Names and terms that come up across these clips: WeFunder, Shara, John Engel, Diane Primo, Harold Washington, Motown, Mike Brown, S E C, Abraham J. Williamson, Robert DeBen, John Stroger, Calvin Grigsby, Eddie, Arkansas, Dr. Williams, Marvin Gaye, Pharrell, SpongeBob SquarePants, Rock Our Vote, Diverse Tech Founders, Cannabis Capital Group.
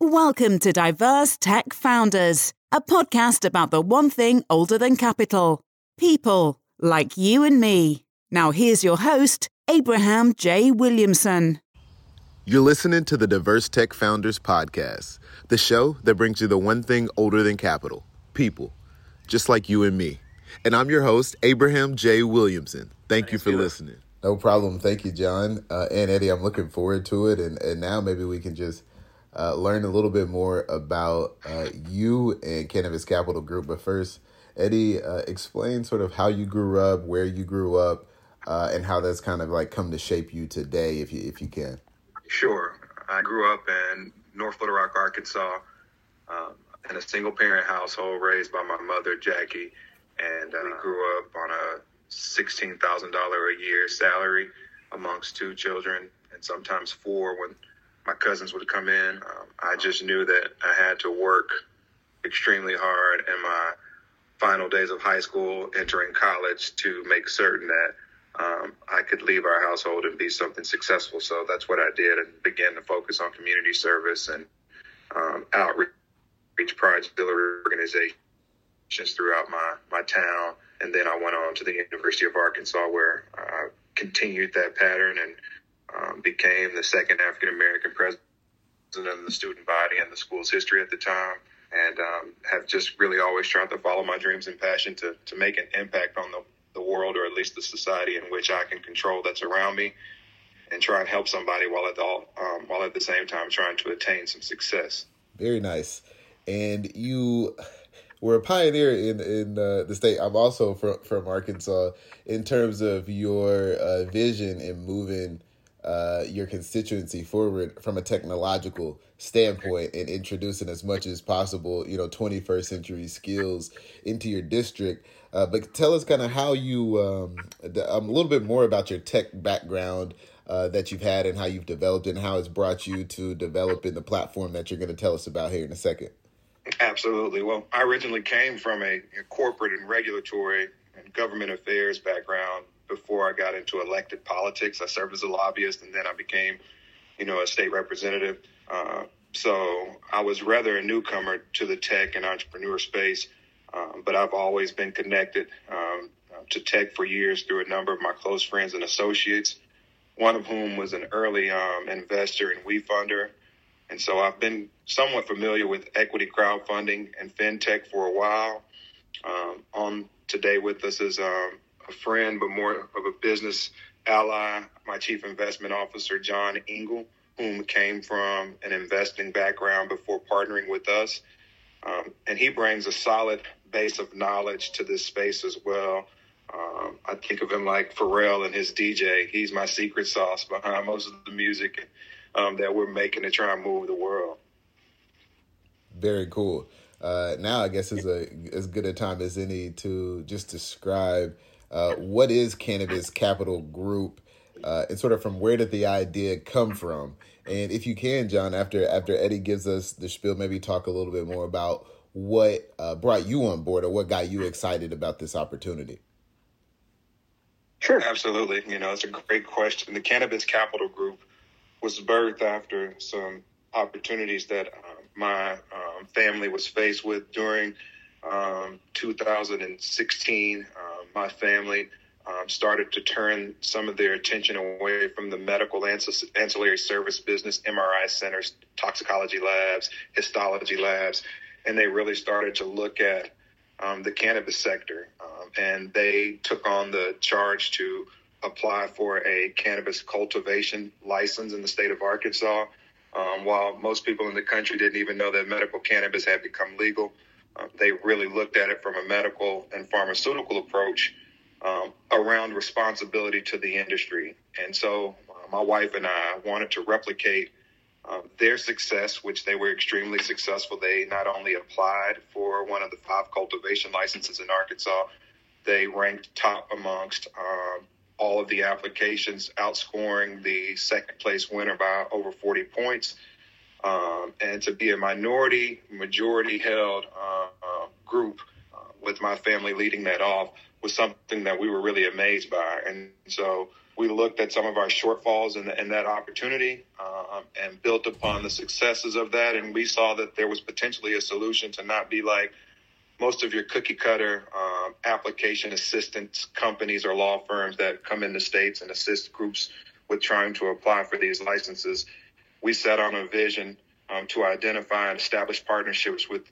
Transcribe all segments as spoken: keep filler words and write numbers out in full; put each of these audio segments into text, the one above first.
Welcome to Diverse Tech Founders, a podcast about the one thing older than capital, people like you and me. Now here's your host, Abraham J. Williamson. You're listening to the Diverse Tech Founders podcast, the show that brings you the one thing older than capital, people, just like you and me. And I'm your host, Abraham J. Williamson. Thank Thanks you for you. listening. No problem. Thank you, John uh, and Eddie. I'm looking forward to it. And, and now maybe we can just Uh, learn a little bit more about uh, you and Cannabis Capital Group. But first, Eddie, uh, explain sort of how you grew up, where you grew up, uh, and how that's kind of like come to shape you today, if you if you can. Sure. I grew up in North Little Rock, Arkansas, um, in a single-parent household raised by my mother, Jackie, and uh, we grew up on a sixteen thousand dollars a year salary amongst two children, and sometimes four when my cousins would come in. Um, I just knew that I had to work extremely hard in my final days of high school, entering college, to make certain that um, I could leave our household and be something successful. So that's what I did, and began to focus on community service and um, outreach projects, organizations throughout my, my town. And then I went on to the University of Arkansas, where I continued that pattern and Um, became the second African-American president of the student body and the school's history at the time, and um, have just really always tried to follow my dreams and passion to, to make an impact on the, the world, or at least the society in which I can control that's around me, and try and help somebody while at the, um, while at the same time trying to attain some success. Very nice. And you were a pioneer in, in uh, the state. I'm also from, from Arkansas, in terms of your uh, vision in moving Uh, your constituency forward from a technological standpoint, and introducing as much as possible, you know, twenty-first century skills into your district. Uh, but tell us kind of how you, um, a little bit more about your tech background uh, that you've had, and how you've developed, and how it's brought you to developing the platform that you're going to tell us about here in a second. Absolutely. Well, I originally came from a, a corporate and regulatory and government affairs background. Before I got into elected politics, I served as a lobbyist, and then I became, you know, a state representative. Uh, so I was rather a newcomer to the tech and entrepreneur space, um, but I've always been connected um, to tech for years through a number of my close friends and associates, one of whom was an early um, investor in WeFunder. And so I've been somewhat familiar with equity crowdfunding and fintech for a while. Um, on today with us is um, a friend, but more of a business ally, my chief investment officer, John Engel, whom came from an investing background before partnering with us. Um, and he brings a solid base of knowledge to this space as well. Um, I think of him like Pharrell and his D J. He's my secret sauce behind most of the music um, that we're making to try and move the world. Very cool. Uh, now I guess is a as good a time as any to just describe Uh, what is Cannabis Capital Group, uh, and sort of from where did the idea come from? And if you can, John, after after Eddie gives us the spiel, maybe talk a little bit more about what uh, brought you on board, or what got you excited about this opportunity. Sure, absolutely. You know, it's a great question. The Cannabis Capital Group was birthed after some opportunities that uh, my um, family was faced with during um, two thousand sixteen. Um, My family um, started to turn some of their attention away from the medical ans- ancillary service business, M R I centers, toxicology labs, histology labs, and they really started to look at um, the cannabis sector. Um, and they took on the charge to apply for a cannabis cultivation license in the state of Arkansas. Um, while most people in the country didn't even know that medical cannabis had become legal, Um, they really looked at it from a medical and pharmaceutical approach um, around responsibility to the industry. And so uh, my wife and I wanted to replicate um, their success, which they were extremely successful. They not only applied for one of the five cultivation licenses in Arkansas, they ranked top amongst um, all of the applications, outscoring the second place winner by over forty points. Um, and to be a minority, majority held uh, uh, group uh, with my family leading that off was something that we were really amazed by. And so We looked at some of our shortfalls in, the, in that opportunity um, and built upon the successes of that. And we saw that there was potentially a solution to not be like most of your cookie cutter um, application assistance companies or law firms that come into states and assist groups with trying to apply for these licenses. We set on a vision um, to identify and establish partnerships with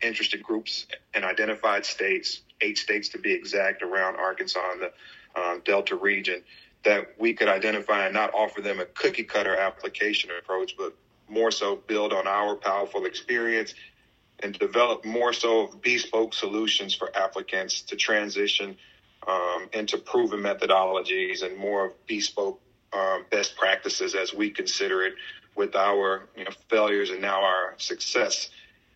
interested groups and identified states, eight states to be exact, around Arkansas and the um, Delta region, that we could identify and not offer them a cookie cutter application approach, but more so build on our powerful experience and develop more so bespoke solutions for applicants to transition um, into proven methodologies and more bespoke um, best practices as we consider it with our you know, failures and now our success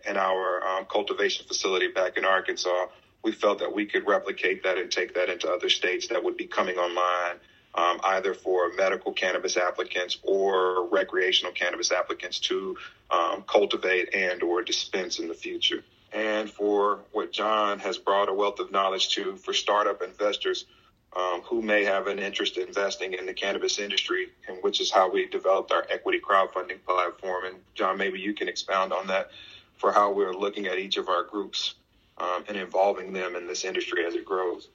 in our um, cultivation facility back in Arkansas. We felt that we could replicate that and take that into other states that would be coming online, um, either for medical cannabis applicants or recreational cannabis applicants to um, cultivate and or dispense in the future. And for what John has brought a wealth of knowledge to for startup investors um, who may have an interest in investing in the cannabis industry, and which is how we developed our equity crowdfunding platform. And John, maybe you can expound on that for how we're looking at each of our groups Um, and involving them in this industry as it grows.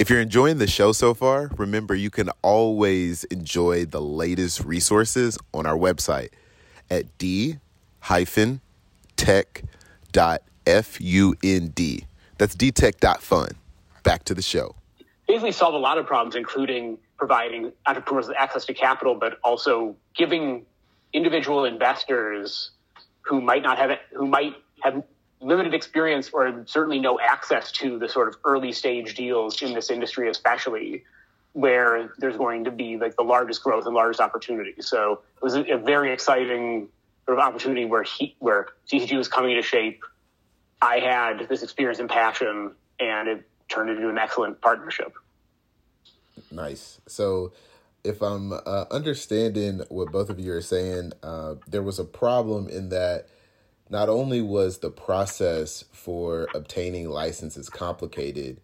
If you're enjoying the show so far, remember you can always enjoy the latest resources on our website at d dash tech dot fund. That's d tech dot fund. Back to the show. Basically solve a lot of problems, including providing entrepreneurs with access to capital, but also giving individual investors who might not have who might have limited experience or certainly no access to the sort of early stage deals in this industry, especially where there's going to be like the largest growth and largest opportunity. So it was a very exciting sort of opportunity where he, where C C G was coming into shape. I had this experience and passion, and it turned into an excellent partnership. Nice. So if I'm uh, understanding what both of you are saying, uh, there was a problem in that not only was the process for obtaining licenses complicated,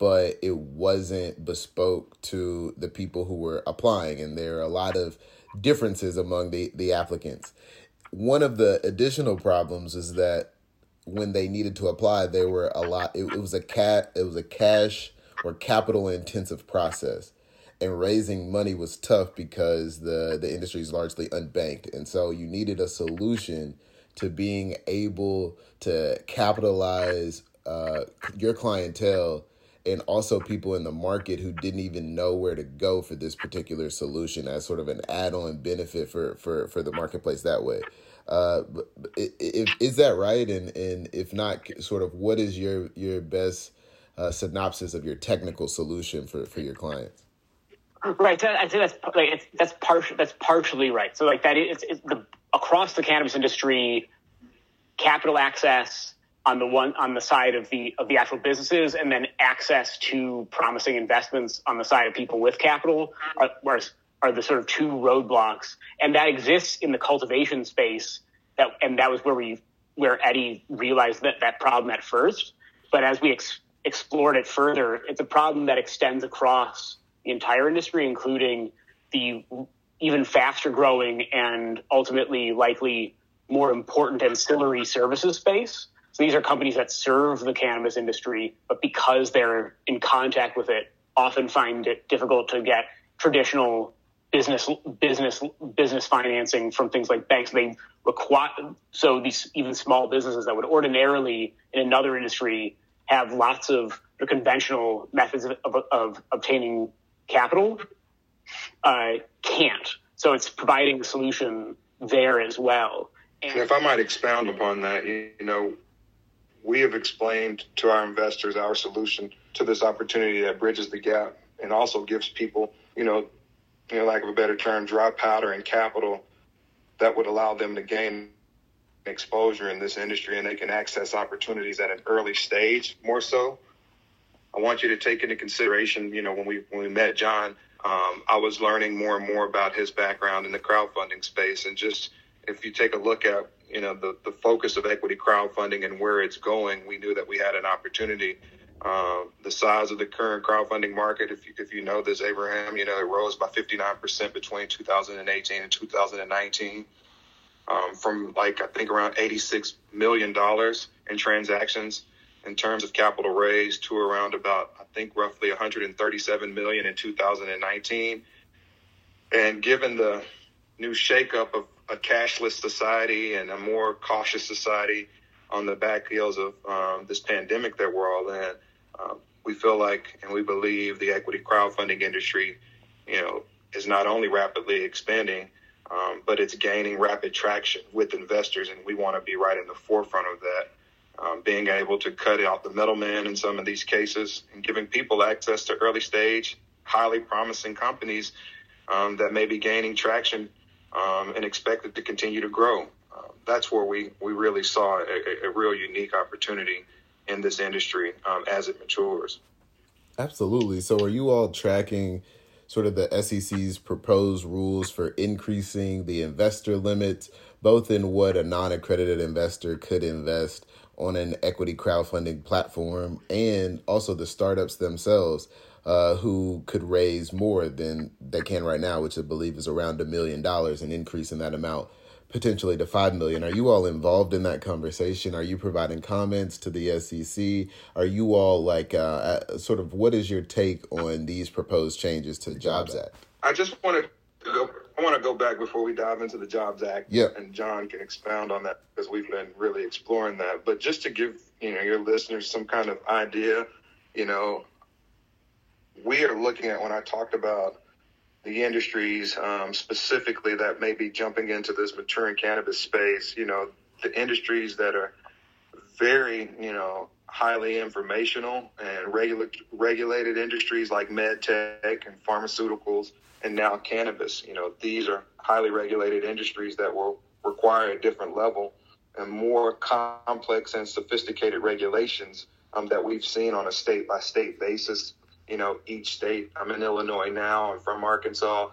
but it wasn't bespoke to the people who were applying. And there are a lot of differences among the, the applicants. One of the additional problems is that when they needed to apply, there were a lot, it, it was a cat, it was a cash or capital intensive process. And raising money was tough because the, the industry is largely unbanked. And so you needed a solution to being able to capitalize uh, your clientele and also people in the market who didn't even know where to go for this particular solution as sort of an add-on benefit for for, for the marketplace that way. Uh, if, is that right? And and if not, sort of what is your, your best uh, synopsis of your technical solution for, for your clients? Right. So I'd say that's like it's, that's partial. That's partially right. So like that is it's the across the cannabis industry, capital access on the one on the side of the of the actual businesses, and then access to promising investments on the side of people with capital are are, are the sort of two roadblocks, and that exists in the cultivation space. That and that was where we where Eddie realized that that problem at first, but as we ex- explored it further, it's a problem that extends across the entire industry, including the even faster growing and ultimately likely more important ancillary services space. So these are companies that serve the cannabis industry, but because they're in contact with it, often find it difficult to get traditional business business business financing from things like banks. They require so these even small businesses that would ordinarily in another industry have lots of conventional methods of, of, of obtaining capital uh, can't. So it's providing a solution there as well. And, and if I might expound upon that, you, you know, we have explained to our investors our solution to this opportunity that bridges the gap and also gives people, you know, in lack of a better term, dry powder and capital that would allow them to gain exposure in this industry, and they can access opportunities at an early stage more so. I want you to take into consideration, you know, when we when we met John, um, I was learning more and more about his background in the crowdfunding space. And just if you take a look at, you know, the, the focus of equity crowdfunding and where it's going, we knew that we had an opportunity Uh, the size of the current crowdfunding market, if you, if you know this, Abraham, you know, it rose by fifty-nine percent between two thousand eighteen and two thousand nineteen, um, from like, I think around eighty-six million dollars in transactions in terms of capital raised to around about, I think roughly one hundred thirty-seven million dollars in two thousand nineteen. And given the new shakeup of a cashless society and a more cautious society on the back heels of um, this pandemic that we're all in, Uh, we feel like and we believe the equity crowdfunding industry, you know, is not only rapidly expanding, um, but it's gaining rapid traction with investors. And we want to be right in the forefront of that, um, being able to cut out the middleman in some of these cases and giving people access to early stage, highly promising companies um, that may be gaining traction um, and expected to continue to grow. Uh, that's where we, we really saw a, a real unique opportunity in this industry um, as it matures. Absolutely. So are you all tracking sort of the S E C's proposed rules for increasing the investor limits, both in what a non-accredited investor could invest on an equity crowdfunding platform and also the startups themselves uh, who could raise more than they can right now, which I believe is around a million dollars, and increase in that amount potentially to five million dollars. Are you all involved in that conversation? Are you providing comments to the S E C? Are you all like, uh, sort of, what is your take on these proposed changes to the Jobs Act? I just want to go, I want to go back before we dive into the Jobs Act. Yeah. And John can expound on that because we've been really exploring that. But just to give, you know, your listeners some kind of idea, you know, we are looking at, when I talked about the industries um, specifically that may be jumping into this maturing cannabis space, you know, the industries that are very, you know, highly informational and regula- regulated industries like med tech and pharmaceuticals and now cannabis. You know, these are highly regulated industries that will require a different level and more complex and sophisticated regulations um, that we've seen on a state by state basis. You know, each state, I'm in Illinois now, I'm from Arkansas,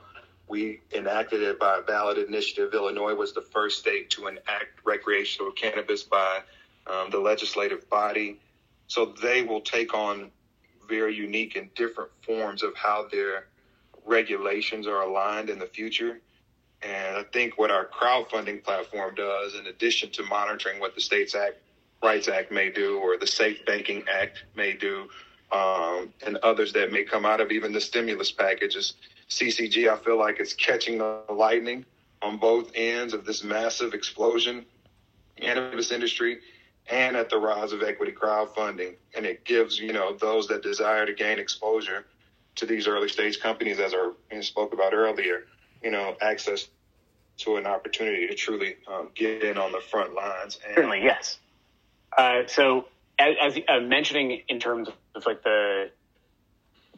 we enacted it by a ballot initiative. Illinois was the first state to enact recreational cannabis by um, the legislative body. So they will take on very unique and different forms of how their regulations are aligned in the future. And I think what our crowdfunding platform does, in addition to monitoring what the States Act, Rights Act may do, or the Safe Banking Act may do, Um, and others that may come out of even the stimulus packages, C C G, I feel like it's catching the lightning on both ends of this massive explosion in the cannabis industry and at the rise of equity crowdfunding. And it gives, you know, those that desire to gain exposure to these early stage companies, as I spoke about earlier, you know, access to an opportunity to truly um, get in on the front lines. And certainly, yes. Uh, so as, as uh, mentioning in terms of, it's like the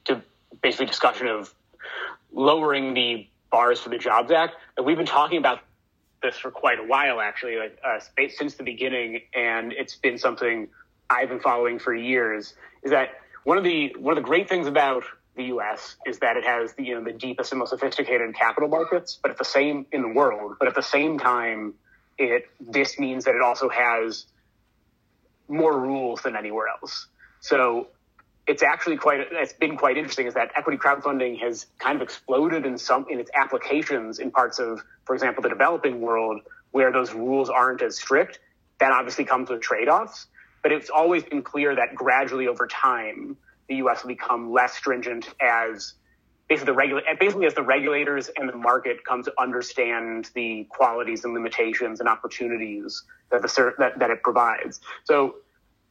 to basically discussion of lowering the bars for the Jobs Act. We've been talking about this for quite a while, actually, like, uh, since the beginning, and it's been something I've been following for years. Is that one of the one of the great things about the U S is that it has the, you know, the deepest and most sophisticated capital markets, but at the same in the world. But at the same time, it this means that it also has more rules than anywhere else. So it's actually quite, it's been quite interesting, is that equity crowdfunding has kind of exploded in some, in its applications in parts of, for example, the developing world, where those rules aren't as strict. That obviously comes with trade-offs, but it's always been clear that gradually over time, the U S will become less stringent as basically the regula- basically as the regulators and the market come to understand the qualities and limitations and opportunities that the, that, that it provides. So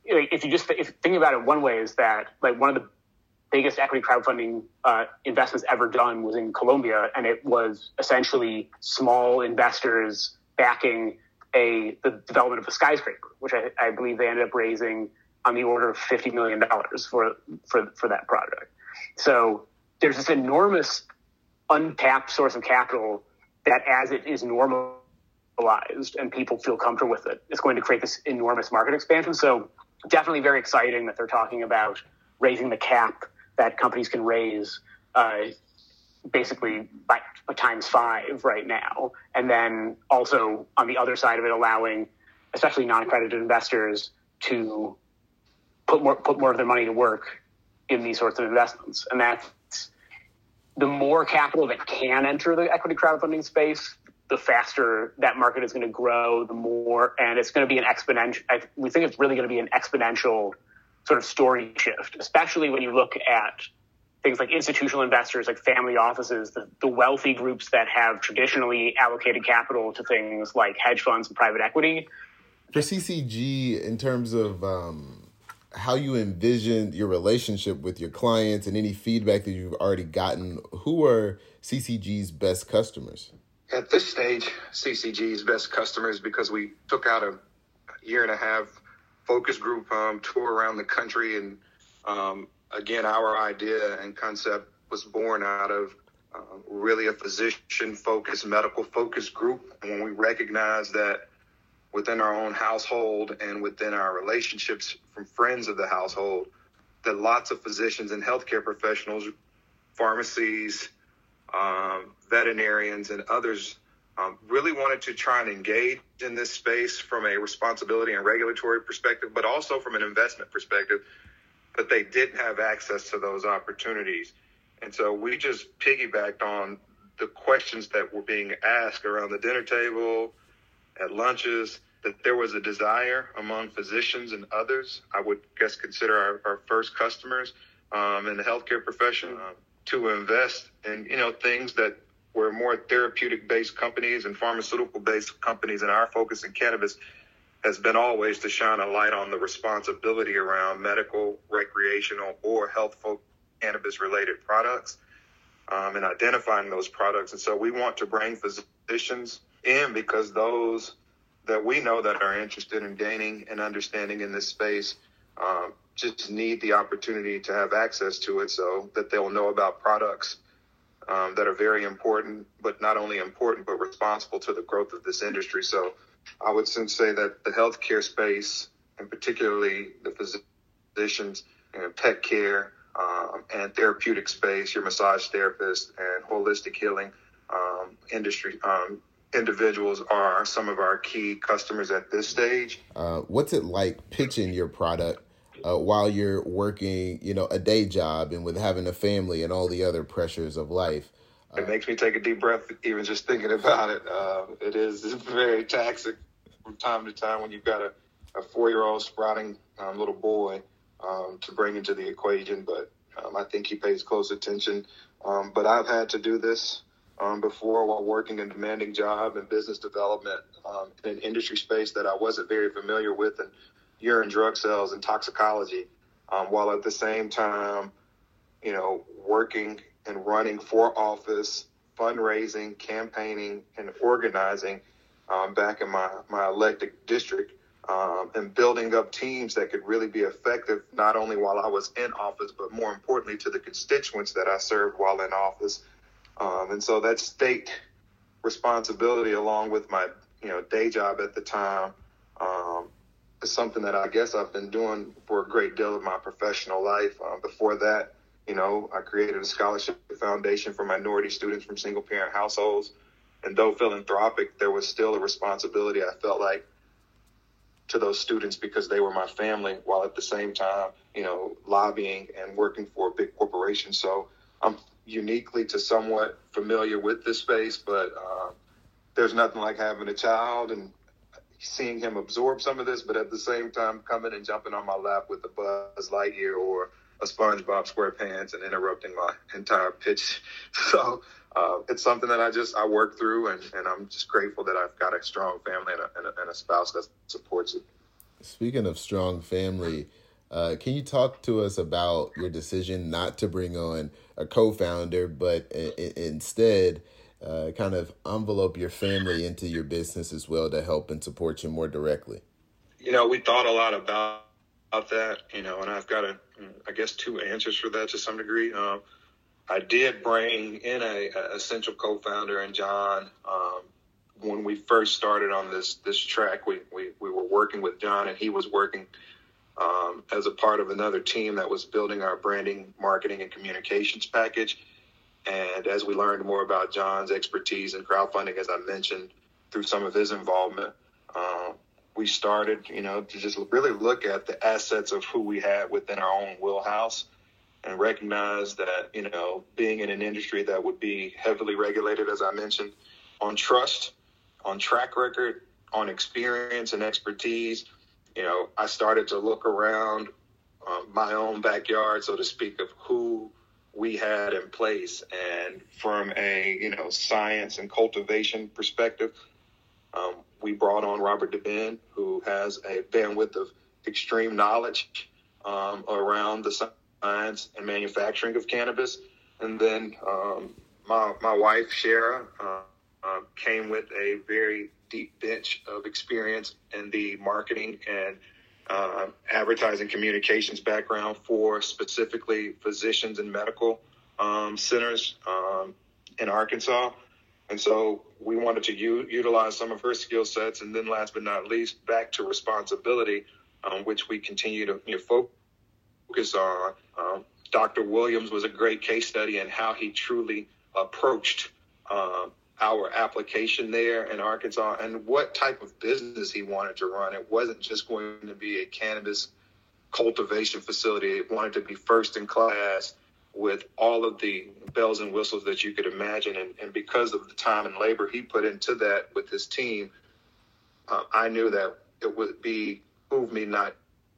if you just if think about it one way, is that like one of the biggest equity crowdfunding uh, investments ever done was in Colombia, and it was essentially small investors backing a the development of a skyscraper, which I, I believe they ended up raising on the order of fifty million dollars for for for that project. So there's this enormous untapped source of capital that, as it is normalized and people feel comfortable with it, it's going to create this enormous market expansion. So definitely very exciting that they're talking about raising the cap that companies can raise uh, basically by, by times five right now. And then also on the other side of it, allowing especially non-accredited investors to put more put more of their money to work in these sorts of investments. And that's the more capital that can enter the equity crowdfunding space, the faster that market is going to grow, the more, and it's going to be an exponential, we think it's really going to be an exponential sort of story shift, especially when you look at things like institutional investors, like family offices, the, the wealthy groups that have traditionally allocated capital to things like hedge funds and private equity. For C C G, in terms of um, how you envision your relationship with your clients and any feedback that you've already gotten, who are C C G's best customers? At this stage, C C G's best customers, because we took out a year and a half focus group um, tour around the country. And um, again, our idea and concept was born out of uh, really a physician-focused, medical focus group. And when we recognized that within our own household and within our relationships from friends of the household, that lots of physicians and healthcare professionals, pharmacies, Um, veterinarians and others um, really wanted to try and engage in this space from a responsibility and regulatory perspective, but also from an investment perspective, but they didn't have access to those opportunities. And so we just piggybacked on the questions that were being asked around the dinner table, at lunches, that there was a desire among physicians and others, I would guess consider our, our first customers um, in the healthcare profession, um, to invest in, you know, things that were more therapeutic-based companies and pharmaceutical-based companies. And our focus in cannabis has been always to shine a light on the responsibility around medical, recreational, or healthful cannabis-related products um, and identifying those products. And so we want to bring physicians in because those that we know that are interested in gaining and understanding in this space um, just need the opportunity to have access to it so that they'll know about products um, that are very important, but not only important, but responsible to the growth of this industry. So I would say that the healthcare space, and particularly the physicians, you know, pet care um, and therapeutic space, your massage therapist and holistic healing um, industry um, individuals are some of our key customers at this stage. Uh, what's it like pitching your product Uh, while you're working, you know, a day job and with having a family and all the other pressures of life? Uh, it makes me take a deep breath even just thinking about it. Uh, it is very taxing from time to time when you've got a, a four-year-old sprouting um, little boy um, to bring into the equation, but um, I think he pays close attention. Um, but I've had to do this um, before while working a demanding job in business development um, in an industry space that I wasn't very familiar with, and urine drug sales and toxicology, um, while at the same time, you know, working and running for office, fundraising, campaigning, and organizing um, back in my, my elected district, um, and building up teams that could really be effective, not only while I was in office, but more importantly to the constituents that I served while in office. Um, and so that state responsibility, along with my, you know, day job at the time, um, is something that I guess I've been doing for a great deal of my professional life. Um, before that, you know, I created a scholarship foundation for minority students from single parent households. And though philanthropic, there was still a responsibility I felt like to those students because they were my family, while at the same time, you know, lobbying and working for a big corporation. So I'm uniquely to somewhat familiar with this space, but uh, there's nothing like having a child and seeing him absorb some of this, but at the same time coming and jumping on my lap with a Buzz Lightyear or a SpongeBob SquarePants and interrupting my entire pitch. So uh, it's something that I just, I work through, and, and I'm just grateful that I've got a strong family and a, and a, and a spouse that supports it. Speaking of strong family, uh, can you talk to us about your decision not to bring on a co-founder, but I- I- instead Uh, kind of envelope your family into your business as well to help and support you more directly? You know, we thought a lot about, about that, you know, and I've got, a, I guess, two answers for that to some degree. Um, I did bring in a, a essential co-founder in John. Um, when we first started on this this track, we, we, we were working with John, and he was working um, as a part of another team that was building our branding, marketing, and communications package. And as we learned more about John's expertise in crowdfunding, as I mentioned, through some of his involvement, uh, we we started, you know, to just really look at the assets of who we had within our own wheelhouse and recognize that, you know, being in an industry that would be heavily regulated, as I mentioned, on trust, on track record, on experience and expertise, you know, I started to look around uh, my own backyard, so to speak, of who we had in place. And from a, you know, science and cultivation perspective, um, we brought on Robert DeBen, who has a bandwidth of extreme knowledge um, around the science and manufacturing of cannabis. And then um, my, my wife, Shara, uh, uh, came with a very deep bench of experience in the marketing and uh, advertising communications background for specifically physicians and medical um, centers um, in Arkansas. And so we wanted to u- utilize some of her skill sets. And then last but not least, back to responsibility, um, which we continue to you know, focus on. Um, Doctor Williams was a great case study in how he truly approached uh, our application there in Arkansas and what type of business he wanted to run. It wasn't just going to be a cannabis cultivation facility. It wanted to be first in class with all of the bells and whistles that you could imagine. And, and because of the time and labor he put into that with his team, uh, I knew that it would be behoove me not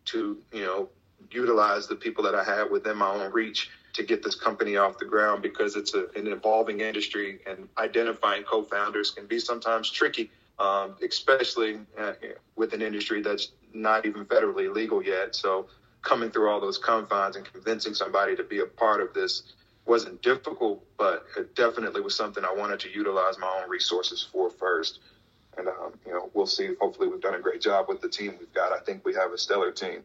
to, you know, utilize the people that I had within my own reach to get this company off the ground, because it's a, an evolving industry and identifying co-founders can be sometimes tricky, um, especially uh, with an industry that's not even federally legal yet. So coming through all those confines and convincing somebody to be a part of this wasn't difficult, but it definitely was something I wanted to utilize my own resources for first. And, um, you know, we'll see. Hopefully we've done a great job with the team we've got. I think we have a stellar team.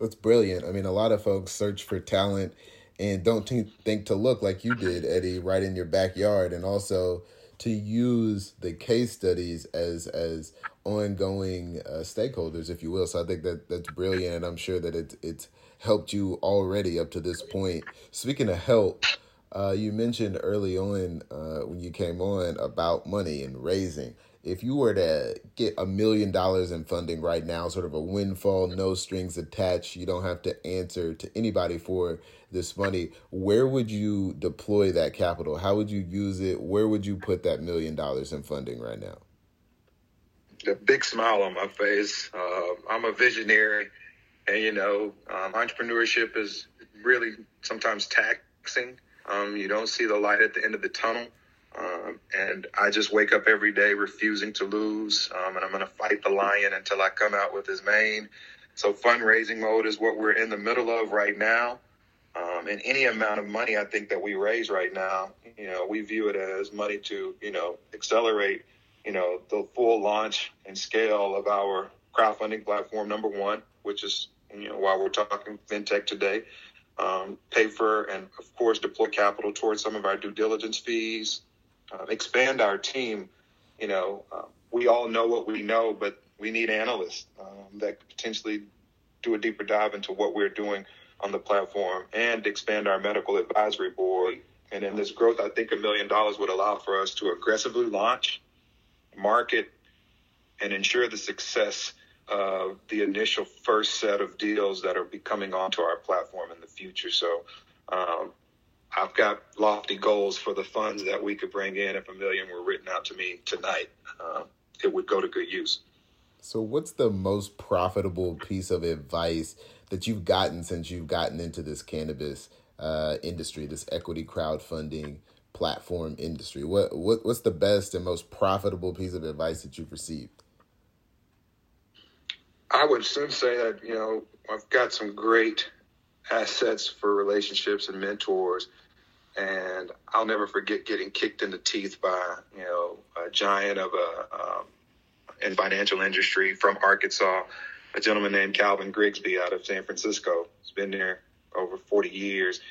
That's brilliant. I mean, a lot of folks search for talent and don't t- think to look like you did, Eddie, right in your backyard, and also to use the case studies as as ongoing uh, stakeholders, if you will. So I think that that's brilliant, and I'm sure that it's, it's helped you already up to this point. Speaking of help, uh, you mentioned early on uh, when you came on about money and raising. If you were to get a million dollars in funding right now, sort of a windfall, no strings attached, you don't have to answer to anybody for this money, where would you deploy that capital? How would you use it? Where would you put that million dollars in funding right now? A big smile on my face. Uh, I'm a visionary, and, you know, um, entrepreneurship is really sometimes taxing. Um, you don't see the light at the end of the tunnel. Um, and I just wake up every day refusing to lose, um, and I'm going to fight the lion until I come out with his mane. So fundraising mode is what we're in the middle of right now. Um, and any amount of money I think that we raise right now, you know, we view it as money to, you know, accelerate, you know, the full launch and scale of our crowdfunding platform, number one, which is, you know, why we're talking fintech today. Um, pay for and, of course, deploy capital towards some of our due diligence fees. Um, expand our team. You know, um, we all know what we know, but we need analysts um, that could potentially do a deeper dive into what we're doing on the platform, and expand our medical advisory board. And in this growth, I think a million dollars would allow for us to aggressively launch, market, and ensure the success of the initial first set of deals that are be coming onto our platform in the future. So, um, I've got lofty goals for the funds that we could bring in. If a million were written out to me tonight, uh, it would go to good use. So what's the most profitable piece of advice that you've gotten since you've gotten into this cannabis uh, industry, this equity crowdfunding platform industry? What, what What's the best and most profitable piece of advice that you've received? I would soon say that, you know, I've got some great assets for relationships and mentors. And I'll never forget getting kicked in the teeth by, you know, a giant of a um, in financial industry from Arkansas, a gentleman named Calvin Grigsby out of San Francisco. He's been there over forty years.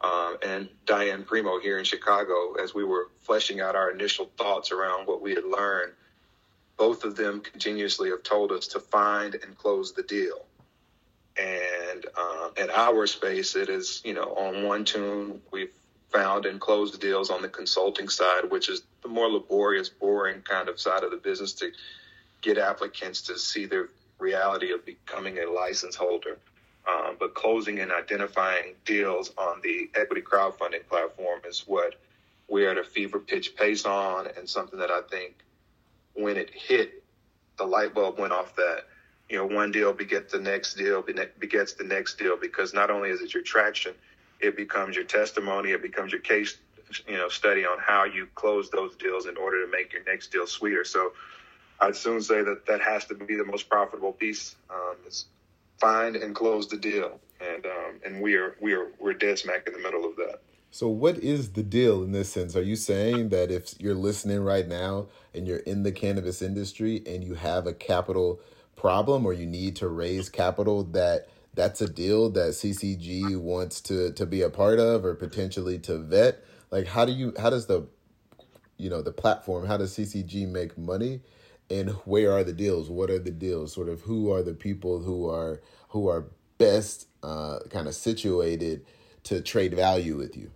Um, and Diane Primo here in Chicago, as we were fleshing out our initial thoughts around what we had learned, both of them continuously have told us to find and close the deal. And uh, in our space, it is, you know, on one tune, we've found and closed deals on the consulting side, which is the more laborious, boring kind of side of the business to get applicants to see the reality of becoming a license holder. Um, but closing and identifying deals on the equity crowdfunding platform is what we're at a fever pitch pace on, and something that I think when it hit, the light bulb went off that, you know, one deal begets the next deal, begets the next deal, because not only is it your traction, it becomes your testimony, it becomes your case, you know, study on how you close those deals in order to make your next deal sweeter. So I'd soon say that that has to be the most profitable piece, um, is find and close the deal. And um, and we are, we are, we're dead smack in the middle of that. So what is the deal in this sense? Are you saying that if you're listening right now and you're in the cannabis industry and you have a capital problem or you need to raise capital, that that's a deal that C C G wants to, to be a part of or potentially to vet? Like, how do you, how does the, you know, the platform, how does C C G make money, and where are the deals? What are the deals? Sort of who are the people who are, who are best uh, kind of situated to trade value with you?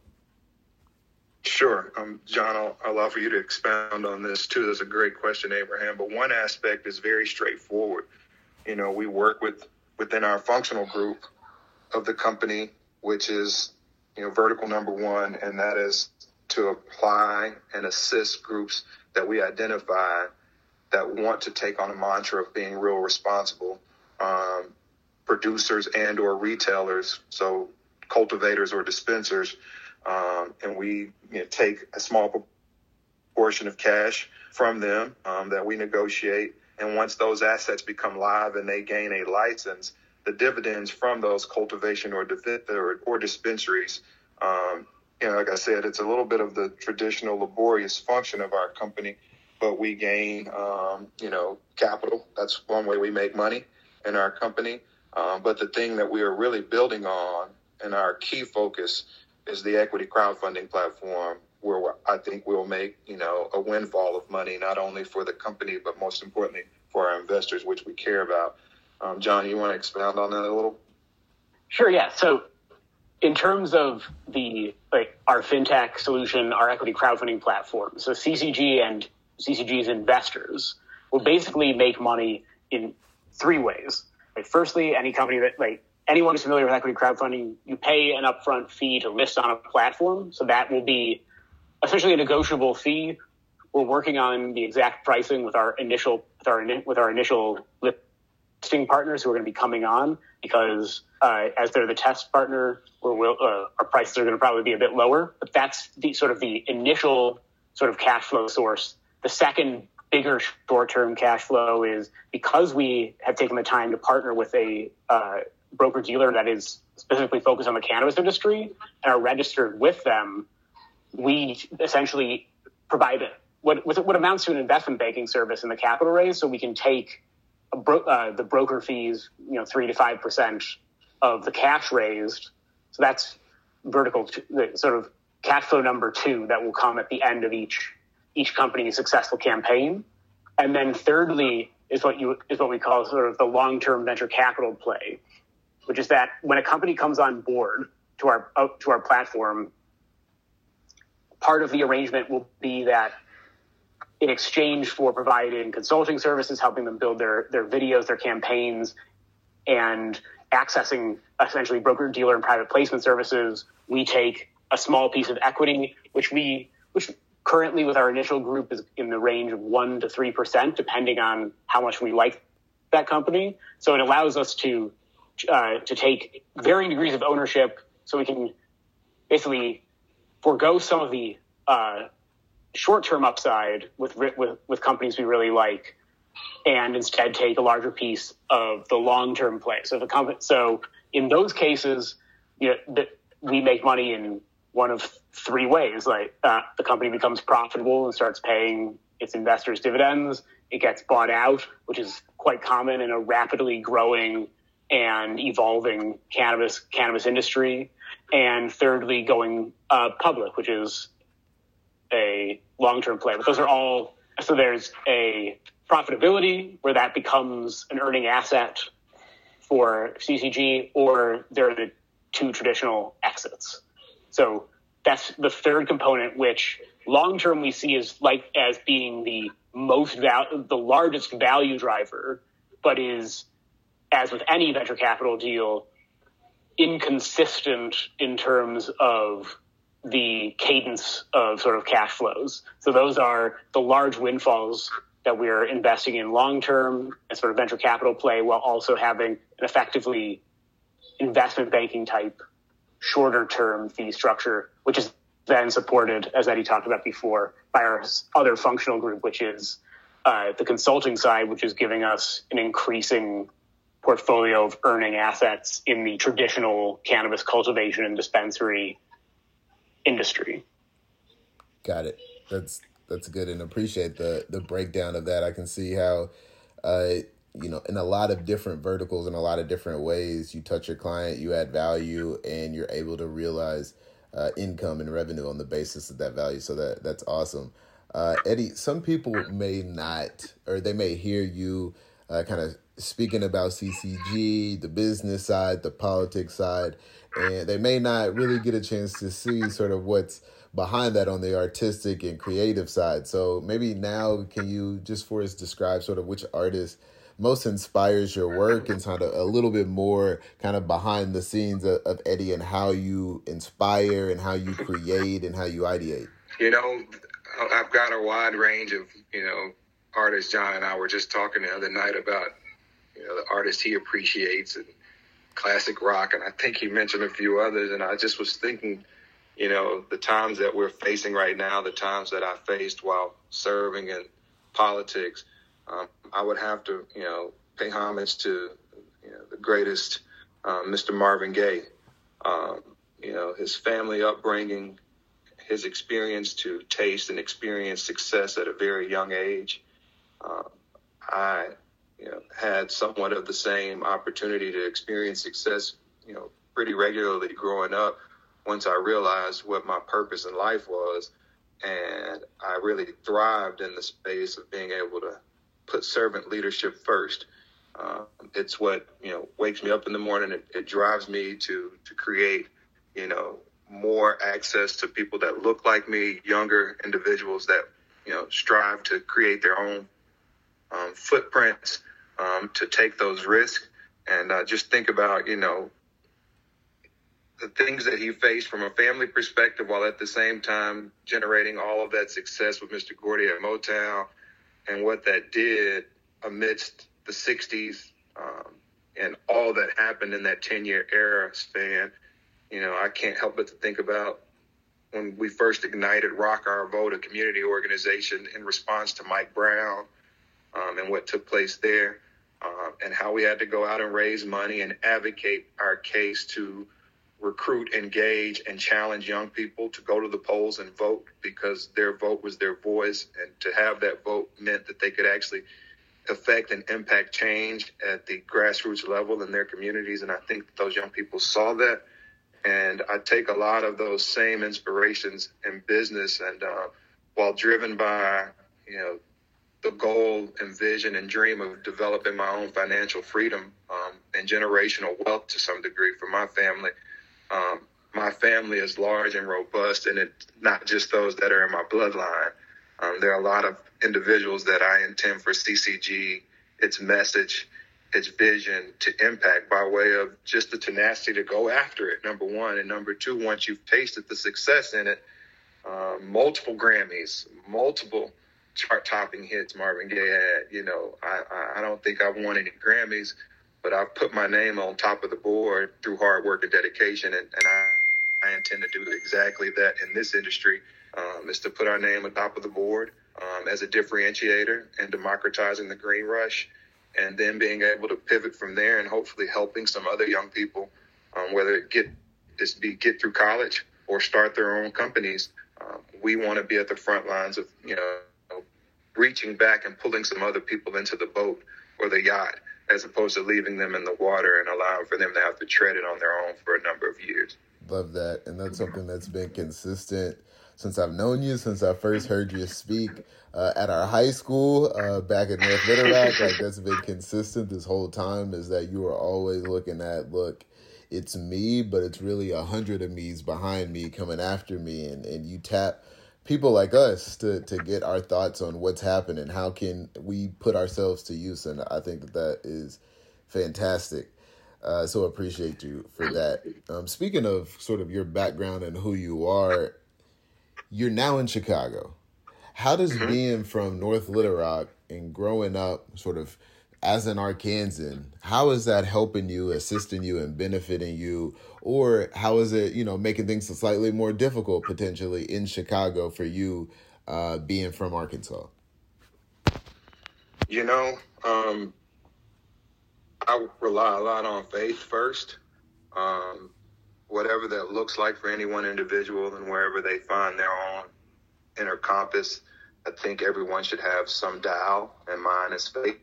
Sure. Um, John, I'll, I'll allow for you to expound on this too. That's a great question, Abraham. But one aspect is very straightforward. You know, we work with within our functional group of the company, which is, you know, vertical number one, and that is to apply and assist groups that we identify that want to take on a mantra of being real responsible, um, producers and or retailers, so cultivators or dispensers. Um, and we you know, take a small portion of cash from them um, that we negotiate. And once those assets become live and they gain a license, the dividends from those cultivation or or, or dispensaries, um, you know, like I said, it's a little bit of the traditional laborious function of our company, but we gain, um, you know, capital. That's one way we make money in our company. Um, but the thing that we are really building on and our key focus is the equity crowdfunding platform, where I think we'll make, you know, a windfall of money, not only for the company, but most importantly for our investors, which we care about. Um, John, you want to expound on that a little? Sure, yeah. So in terms of the, like, our fintech solution, our equity crowdfunding platform, so C C G and C C G's investors will basically make money in three ways. Like, firstly, any company that, like, anyone who's familiar with equity crowdfunding, you pay an upfront fee to list on a platform. So that will be essentially a negotiable fee. We're working on the exact pricing with our initial with our, with our initial listing partners who are going to be coming on, because uh, as they're the test partner, we're, we'll, uh, our prices are going to probably be a bit lower. But that's the sort of the initial sort of cash flow source. The second bigger short-term cash flow is because we have taken the time to partner with a uh, broker-dealer that is specifically focused on the cannabis industry and are registered with them, we essentially provide what, what amounts to an investment banking service in the capital raise. So we can take a bro, uh, the broker fees, you know, three to five percent of the cash raised. So that's vertical, the sort of cash flow number two that will come at the end of each each company's successful campaign. And then thirdly is what you is what we call sort of the long-term venture capital play, which is that when a company comes on board to our uh, to our platform, part of the arrangement will be that in exchange for providing consulting services, helping them build their their videos, their campaigns, and accessing essentially broker-dealer and private placement services, we take a small piece of equity, which we which currently with our initial group is in the range of one to three percent, depending on how much we like that company. So it allows us to Uh, to take varying degrees of ownership, so we can basically forego some of the uh, short-term upside with, with with companies we really like, and instead take a larger piece of the long-term play. So the comp- so in those cases, you know, we make money in one of three ways. Like uh, the company becomes profitable and starts paying its investors dividends. It gets bought out, which is quite common in a rapidly growing and evolving cannabis cannabis industry, and thirdly, going uh, public, which is a long-term play. But those are all, so there's a profitability where that becomes an earning asset for C C G, or there are the two traditional exits. So that's the third component, which long term we see as like as being the most val- the largest value driver, but is, as with any venture capital deal, inconsistent in terms of the cadence of sort of cash flows. So those are the large windfalls that we're investing in long term as sort of venture capital play, while also having an effectively investment banking type shorter term fee structure, which is then supported, as Eddie talked about before, by our other functional group, which is uh, the consulting side, which is giving us an increasing portfolio of earning assets in the traditional cannabis cultivation and dispensary industry. Got it. That's that's good, and appreciate the the breakdown of that. I can see how, uh, you know, in a lot of different verticals, in a lot of different ways, you touch your client, you add value, and you're able to realize uh, income and revenue on the basis of that value. So that that's awesome. Uh, Eddie, some people may not, or they may hear you uh, kind of speaking about C C G, the business side, the politics side, and they may not really get a chance to see sort of what's behind that on the artistic and creative side. So maybe now, can you just for us describe sort of which artist most inspires your work, and sort of a little bit more kind of behind the scenes of, of Eddie, and how you inspire and how you create and how you ideate? You know, I've got a wide range of, you know, artists. John and I were just talking the other night about, you know, the artists he appreciates and classic rock. And I think he mentioned a few others. And I just was thinking, you know, the times that we're facing right now, the times that I faced while serving in politics, um, I would have to, you know, pay homage to, you know, the greatest, uh, Mister Marvin Gaye. Um, you know, his family upbringing, his experience to taste and experience success at a very young age. Uh, I, you know, had somewhat of the same opportunity to experience success, you know, pretty regularly growing up, once I realized what my purpose in life was. And I really thrived in the space of being able to put servant leadership first. Uh, it's what, you know, wakes me up in the morning. It, it drives me to, to create, you know, more access to people that look like me, younger individuals that, you know, strive to create their own Um, footprints, um, to take those risks. And uh, just think about, you know, the things that he faced from a family perspective, while at the same time generating all of that success with Mister Gordy at Motown, and what that did amidst the sixties, um, and all that happened in that ten-year era span. You know, I can't help but to think about when we first ignited Rock Our Vote, a community organization in response to Mike Brown, Um, and what took place there, um, and how we had to go out and raise money and advocate our case to recruit, engage, and challenge young people to go to the polls and vote, because their vote was their voice. And to have that vote meant that they could actually affect and impact change at the grassroots level in their communities. And I think those young people saw that. And I take a lot of those same inspirations in business. And uh, while driven by, you know, the goal and vision and dream of developing my own financial freedom um, and generational wealth to some degree for my family. Um, my family is large and robust, and it's not just those that are in my bloodline. Um, there are a lot of individuals that I intend for C C G, its message, its vision to impact by way of just the tenacity to go after it, number one. And number two, once you've tasted the success in it, uh, multiple Grammys, multiple chart-topping hits Marvin Gaye had. You know, I, I don't think I've won any Grammys, but I've put my name on top of the board through hard work and dedication, and, and I, I intend to do exactly that in this industry, um, is to put our name on top of the board um, as a differentiator and democratizing the green rush, and then being able to pivot from there and hopefully helping some other young people, um, whether it get, this be get through college or start their own companies. Um, we want to be at the front lines of, you know, reaching back and pulling some other people into the boat or the yacht, as opposed to leaving them in the water and allowing for them to have to tread it on their own for a number of years. Love that. And that's something that's been consistent since I've known you, since I first heard you speak uh, at our high school uh, back in North Little Rock. Like, that's been consistent this whole time, is that you are always looking at, look, it's me, but it's really a hundred of me's behind me coming after me. And, and you tap people like us to, to get our thoughts on what's happening. How can we put ourselves to use? And I think that that is fantastic. Uh, so appreciate you for that. Um, speaking of sort of your background and who you are, you're now in Chicago. How does mm-hmm. being from North Little Rock and growing up sort of as an Arkansan, how is that helping you, assisting you, and benefiting you? Or how is it, you know, making things slightly more difficult potentially in Chicago for you uh, being from Arkansas? You know, um, I rely a lot on faith first, um, whatever that looks like for any one individual and wherever they find their own inner compass. I think everyone should have some dial, and mine is faith.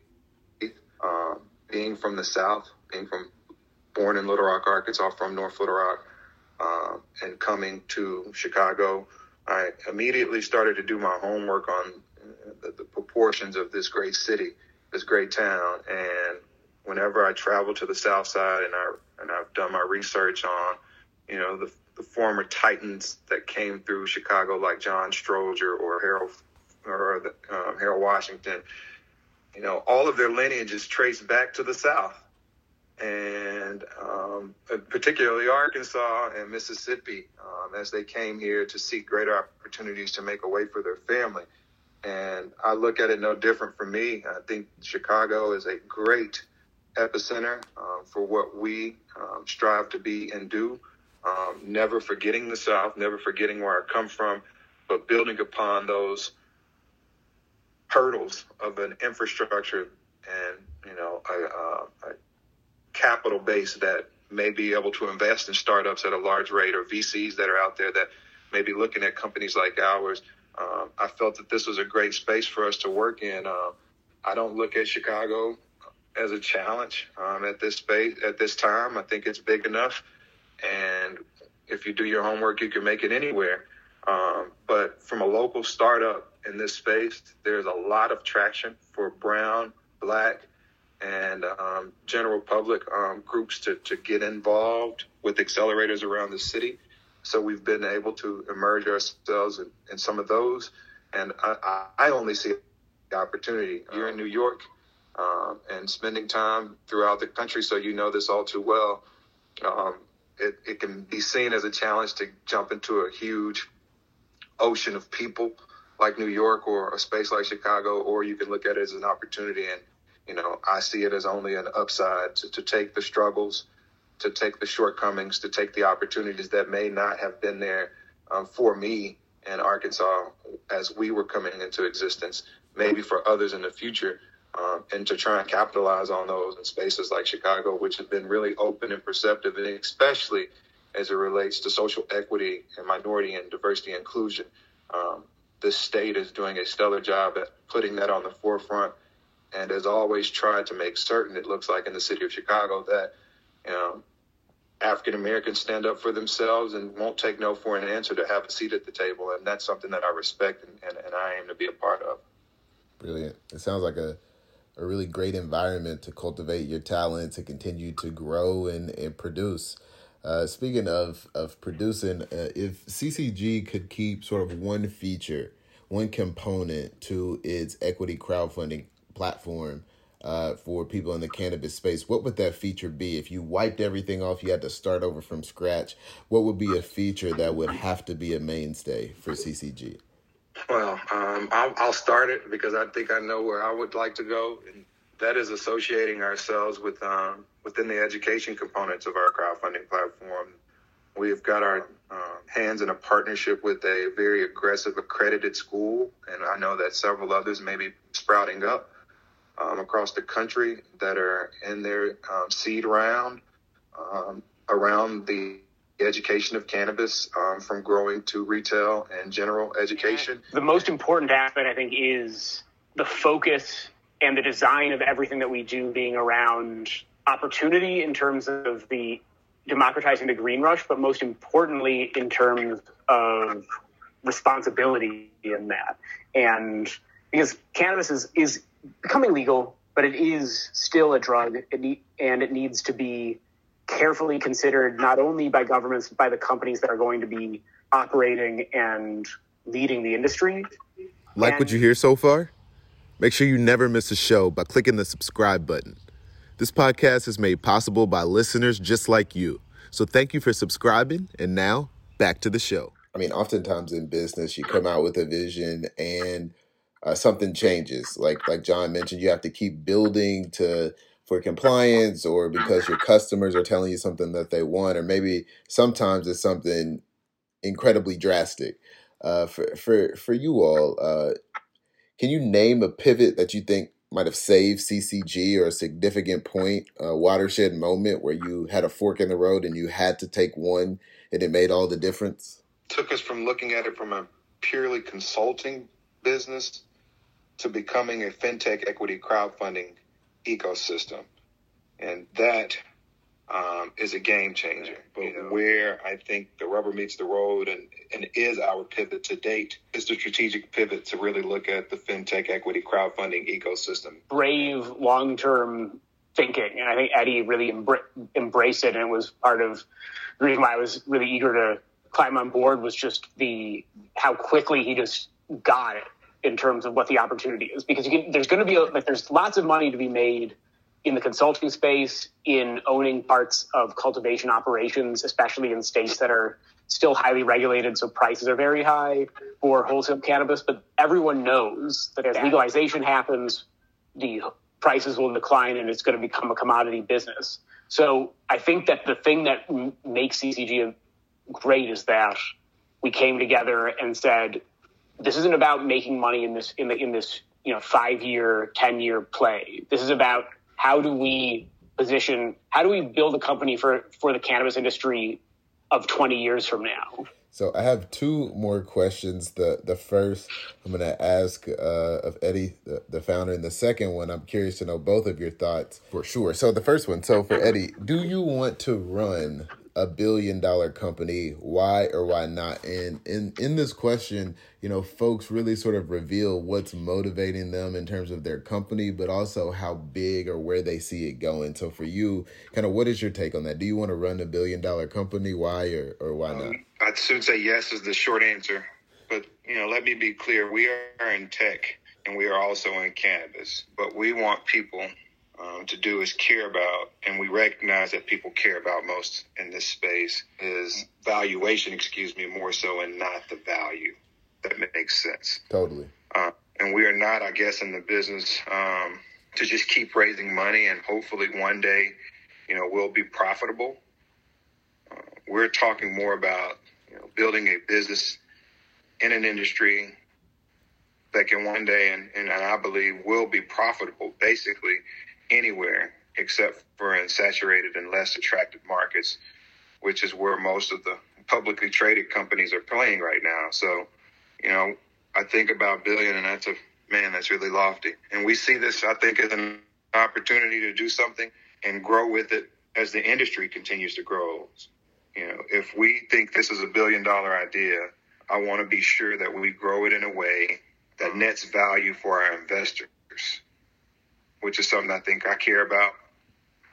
Um, being from the South, being from born in Little Rock, Arkansas, from North Little Rock, um, and coming to Chicago, I immediately started to do my homework on the, the proportions of this great city, this great town, and whenever I travel to the South Side and I and I've done my research on, you know, the, the former titans that came through Chicago, like John Stroger or Harold or the, um, Harold Washington, you know, all of their lineage is traced back to the South, and um, particularly Arkansas and Mississippi, um, as they came here to seek greater opportunities to make a way for their family. And I look at it no different for me. I think Chicago is a great epicenter uh, for what we um, strive to be and do, um, never forgetting the South, never forgetting where I come from, but building upon those hurdles of an infrastructure and, you know, a, a capital base that may be able to invest in startups at a large rate, or V Cs that are out there that may be looking at companies like ours. Um, I felt that this was a great space for us to work in. Uh, I don't look at Chicago as a challenge um, at this space at this time. I think it's big enough, and if you do your homework, you can make it anywhere. Um, but from a local startup in this space, there's a lot of traction for brown, black, and um, general public um, groups to, to get involved with accelerators around the city. So we've been able to immerse ourselves in, in some of those, and I, I only see the opportunity. You're in New York. Um, and spending time throughout the country, so you know this all too well, um, it, it can be seen as a challenge to jump into a huge ocean of people like New York or a space like Chicago, or you can look at it as an opportunity. And, you know, I see it as only an upside to, to take the struggles, to take the shortcomings, to take the opportunities that may not have been there um, for me in Arkansas as we were coming into existence, maybe for others in the future. Um, and to try and capitalize on those in spaces like Chicago, which have been really open and perceptive, and especially as it relates to social equity and minority and diversity and inclusion. Um, this state is doing a stellar job at putting that on the forefront, and has always tried to make certain, it looks like in the city of Chicago, that you know, African Americans stand up for themselves and won't take no for an answer to have a seat at the table. And that's something that I respect and, and, and I aim to be a part of. Brilliant. It sounds like a a really great environment to cultivate your talent, to continue to grow and, and produce. Uh, speaking of, of producing, uh, if C C G could keep sort of one feature, one component to its equity crowdfunding platform uh, for people in the cannabis space, what would that feature be? If you wiped everything off, you had to start over from scratch, what would be a feature that would have to be a mainstay for C C G? Well, um, I'll, I'll start it because I think I know where I would like to go, and that is associating ourselves with um, within the education components of our crowdfunding platform. We've got our uh, hands in a partnership with a very aggressive accredited school, and I know that several others may be sprouting up um, across the country that are in their um, seed round um, around the education of cannabis, um, from growing to retail and general education. The most important aspect, I think, is the focus and the design of everything that we do being around opportunity in terms of the democratizing the green rush, but most importantly in terms of responsibility in that. And because cannabis is, is becoming legal, but it is still a drug, it need, and it needs to be carefully considered not only by governments, by the companies that are going to be operating and leading the industry. Like and- what you hear so far? Make sure you never miss a show by clicking the subscribe button. This podcast is made possible by listeners just like you. So thank you for subscribing. And now back to the show. I mean, oftentimes in business, you come out with a vision and uh, something changes. Like like John mentioned, you have to keep building to for compliance, or because your customers are telling you something that they want, or maybe sometimes it's something incredibly drastic. Uh, for, for, for you all, uh, can you name a pivot that you think might have saved C C G, or a significant point, a watershed moment where you had a fork in the road and you had to take one and it made all the difference? Took us from looking at it from a purely consulting business to becoming a fintech equity crowdfunding ecosystem. And that um, is a game changer. But you know, where I think the rubber meets the road and, and is our pivot to date is the strategic pivot to really look at the fintech equity crowdfunding ecosystem. Brave long-term thinking. And I think Eddie really embra- embraced it. And it was part of the reason why I was really eager to climb on board, was just the how quickly he just got it in terms of what the opportunity is. Because you can, there's going to be, a, like, there's lots of money to be made in the consulting space, in owning parts of cultivation operations, especially in states that are still highly regulated, so prices are very high for wholesale cannabis. But everyone knows that as legalization happens, the prices will decline and it's going to become a commodity business. So I think that the thing that m- makes C C G great is that we came together and said, this isn't about making money in this in the in this you know five-year, ten-year play. This is about how do we position, how do we build a company for for the cannabis industry of twenty years from now. So I have two more questions. The the first I'm going to ask uh, of Eddie, the, the founder, and the second one, I'm curious to know both of your thoughts for sure. So the first one, so for Eddie, do you want to run a billion dollar company? Why or why not? And in, in this question, you know, folks really sort of reveal what's motivating them in terms of their company, but also how big or where they see it going. So for you, kind of what is your take on that? Do you want to run a billion dollar company? Why or, or why not? Um, I'd soon say yes is the short answer. But, you know, let me be clear. We are in tech and we are also in cannabis, but we want people Um, to do is care about, and we recognize that people care about most in this space is valuation, excuse me, more so, and not the value. That makes sense. Totally. Uh, and we are not, I guess, in the business um, to just keep raising money and hopefully one day, you know, we'll be profitable. Uh, we're talking more about, you know, building a business in an industry that can one day, and, and I believe will be profitable, basically, anywhere except for in saturated and less attractive markets, which is where most of the publicly traded companies are playing right now. So, you know, I think about billion, and that's a man, that's really lofty. And we see this, I think, as an opportunity to do something and grow with it as the industry continues to grow. You know, if we think this is a billion dollar idea, I want to be sure that we grow it in a way that nets value for our investors, which is something I think I care about,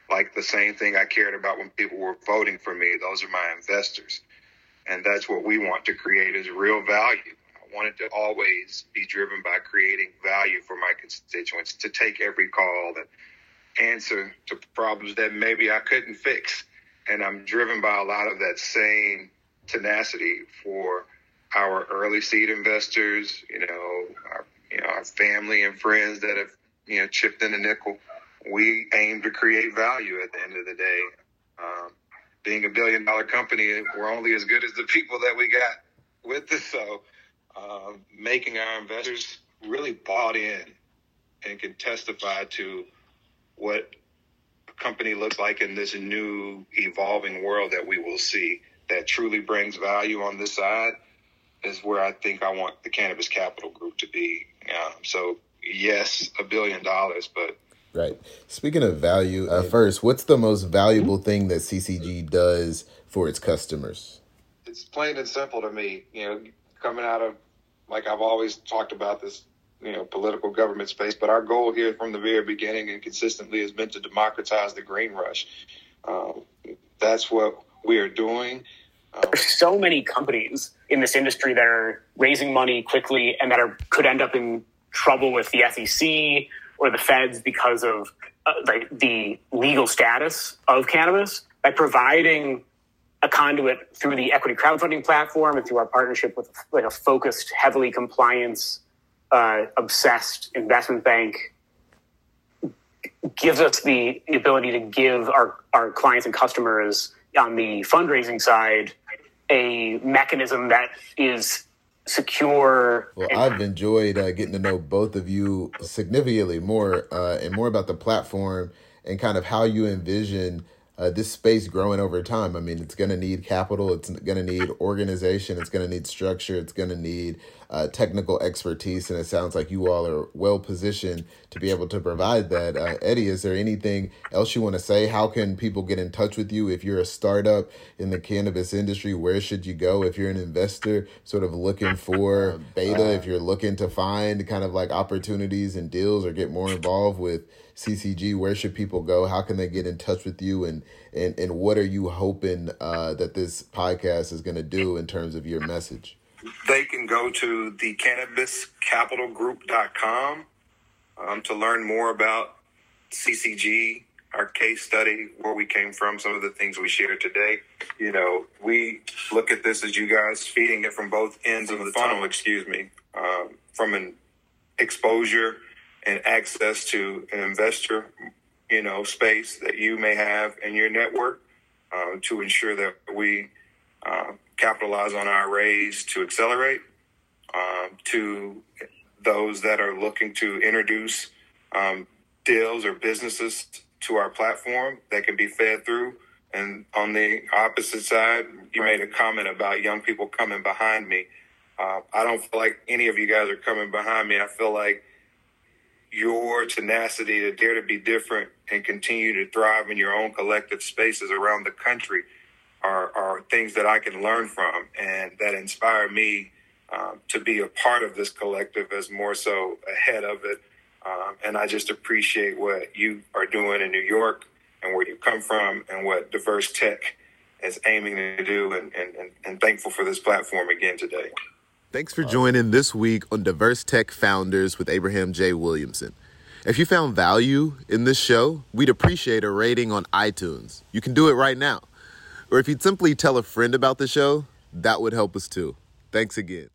like the same thing I cared about when people were voting for me. Those are my investors. And that's what we want to create, is real value. I wanted to always be driven by creating value for my constituents, to take every call and answer to problems that maybe I couldn't fix. And I'm driven by a lot of that same tenacity for our early seed investors, you know, our, you know, our family and friends that have, you know, chipped in a nickel. We aim to create value at the end of the day. Um, being a billion dollar company, we're only as good as the people that we got with us. So uh, making our investors really bought in and can testify to what a company looks like in this new evolving world that we will see that truly brings value on this side is where I think I want the Cannabis Capital Group to be. Um, so yes, a billion dollars, but right. Speaking of value, uh, first, what's the most valuable thing that C C G does for its customers? It's plain and simple to me. You know, coming out of, like I've always talked about this, you know, political government space, but our goal here from the very beginning and consistently has been to democratize the green rush. Um, that's what we are doing. Um, There's so many companies in this industry that are raising money quickly and that are could end up in trouble with the S E C or the feds because of uh, the, the legal status of cannabis. By providing a conduit through the equity crowdfunding platform and through our partnership with like a focused, heavily compliance, uh, obsessed investment bank, gives us the ability to give our, our clients and customers on the fundraising side a mechanism that is secure. Well, I've enjoyed uh, getting to know both of you significantly more uh, and more about the platform and kind of how you envision uh, this space growing over time. I mean, it's going to need capital. It's going to need organization. It's going to need structure. It's going to need uh, technical expertise. And it sounds like you all are well positioned to be able to provide that. Uh, Eddie, is there anything else you want to say? How can people get in touch with you? If you're a startup in the cannabis industry, where should you go? If you're an investor sort of looking for beta, if you're looking to find kind of like opportunities and deals or get more involved with C C G, where should people go? How can they get in touch with you? And and, and what are you hoping uh, that this podcast is going to do in terms of your message? They can go to the cannabis capital group dot com um, to learn more about C C G, our case study, where we came from, some of the things we shared today. You know, we look at this as you guys feeding it from both ends of the funnel, excuse me, uh, from an exposure and access to an investor, you know, space that you may have in your network uh, to ensure that we uh, capitalize on our raise to accelerate um, to those that are looking to introduce um, deals or businesses to our platform that can be fed through. And on the opposite side, you made a comment about young people coming behind me. Uh, I don't feel like any of you guys are coming behind me. I feel like your tenacity to dare to be different and continue to thrive in your own collective spaces around the country are, are things that I can learn from and that inspire me um, to be a part of this collective as more so ahead of it. Um, and I just appreciate what you are doing in New York and where you come from and what Diverse Tech is aiming to do, and, and, and, and thankful for this platform again today. Thanks for joining this week on Diverse Tech Founders with Abraham J. Williamson. If you found value in this show, we'd appreciate a rating on iTunes. You can do it right now. Or if you'd simply tell a friend about the show, that would help us too. Thanks again.